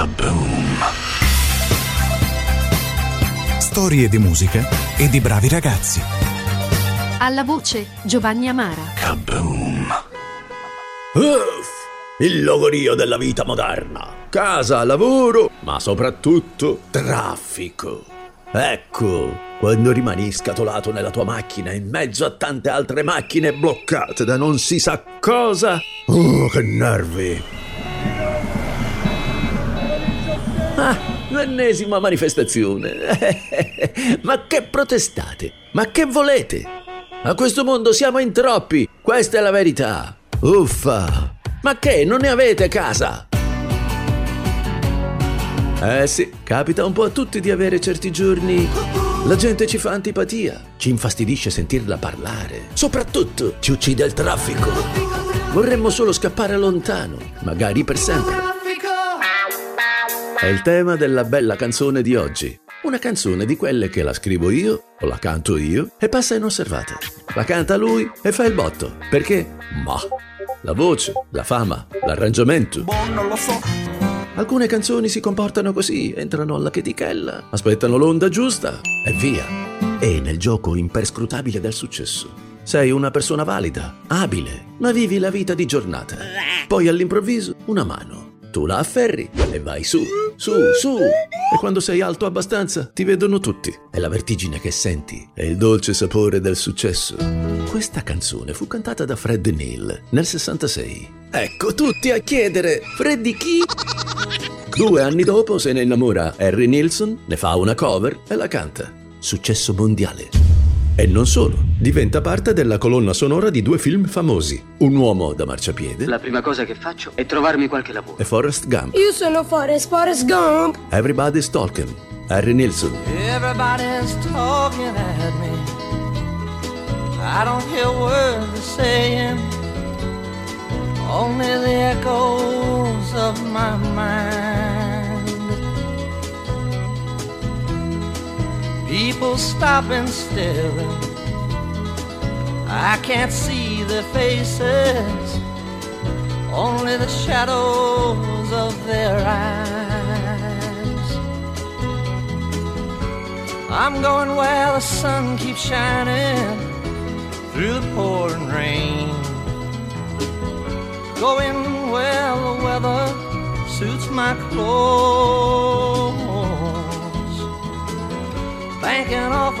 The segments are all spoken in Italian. Kaboom! Storie di musica e di bravi ragazzi. Alla voce Giovanni Amara. Kaboom! Uff! Il logorio della vita moderna. Casa, lavoro, ma soprattutto traffico. Ecco, quando rimani scatolato nella tua macchina in mezzo a tante altre macchine bloccate da non si sa cosa. Oh, che nervi! Ah, l'ennesima manifestazione. Ma che protestate? Ma che volete? A questo mondo siamo in troppi, questa è la verità. Uffa! Ma che, non ne avete casa? Eh sì, capita un po' a tutti di avere certi giorni. La gente ci fa antipatia, ci infastidisce sentirla parlare. Soprattutto ci uccide il traffico. Vorremmo solo scappare lontano, magari per sempre. È il tema della bella canzone di oggi. Una canzone di quelle che la scrivo io, o la canto io, e passa inosservata. La canta lui e fa il botto. Perché? Ma... la voce, la fama, l'arrangiamento. Boh, non lo so. Alcune canzoni si comportano così, entrano alla chetichella, aspettano l'onda giusta e via. E nel gioco imperscrutabile del successo. Sei una persona valida, abile, ma vivi la vita di giornata. Poi all'improvviso una mano. Tu la afferri e vai su, su, su. E quando sei alto abbastanza ti vedono tutti. È la vertigine che senti, è il dolce sapore del successo. Questa canzone fu cantata da Fred Neil nel 66. Ecco tutti a chiedere: Fred di chi? 2 anni dopo se ne innamora Harry Nilsson, ne fa una cover e la canta. Successo mondiale. E non solo, diventa parte della colonna sonora di 2 film famosi, Un uomo da marciapiede. La prima cosa che faccio è trovarmi qualche lavoro. E Forrest Gump. Io sono Forrest Gump. Everybody's Talkin, Harry Nilsson. Everybody's talking at me. I don't hear words they're saying. Only the echoes of my mind. People stop and stare. I can't see their faces, only the shadows of their eyes. I'm going where the sun keeps shining through the pouring rain. Going where the weather suits my clothes. Banking off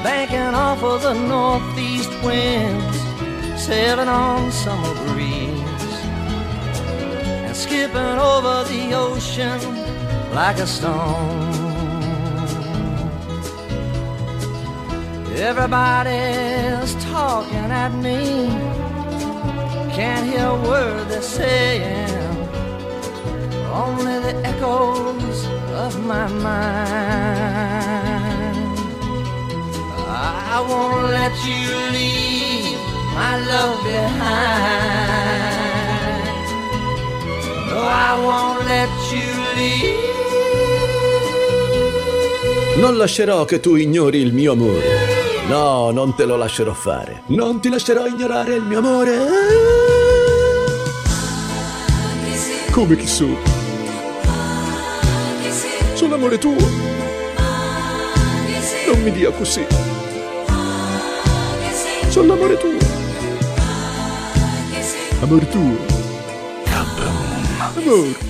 Banking off of the northeast winds, sailing on summer breeze, and skipping over the ocean like a stone. Everybody's talking at me. Can't hear a word they're saying. Only the echoes of my mind. I won't let you leave my love behind. No, I won't let you leave. Non lascerò che tu ignori il mio amore. No, non te lo lascerò fare. Non ti lascerò ignorare il mio amore. Come chi sono? Sono l'amore tuo. Non mi dia così. Sono l'amore tuo. Amor tuo. Amor.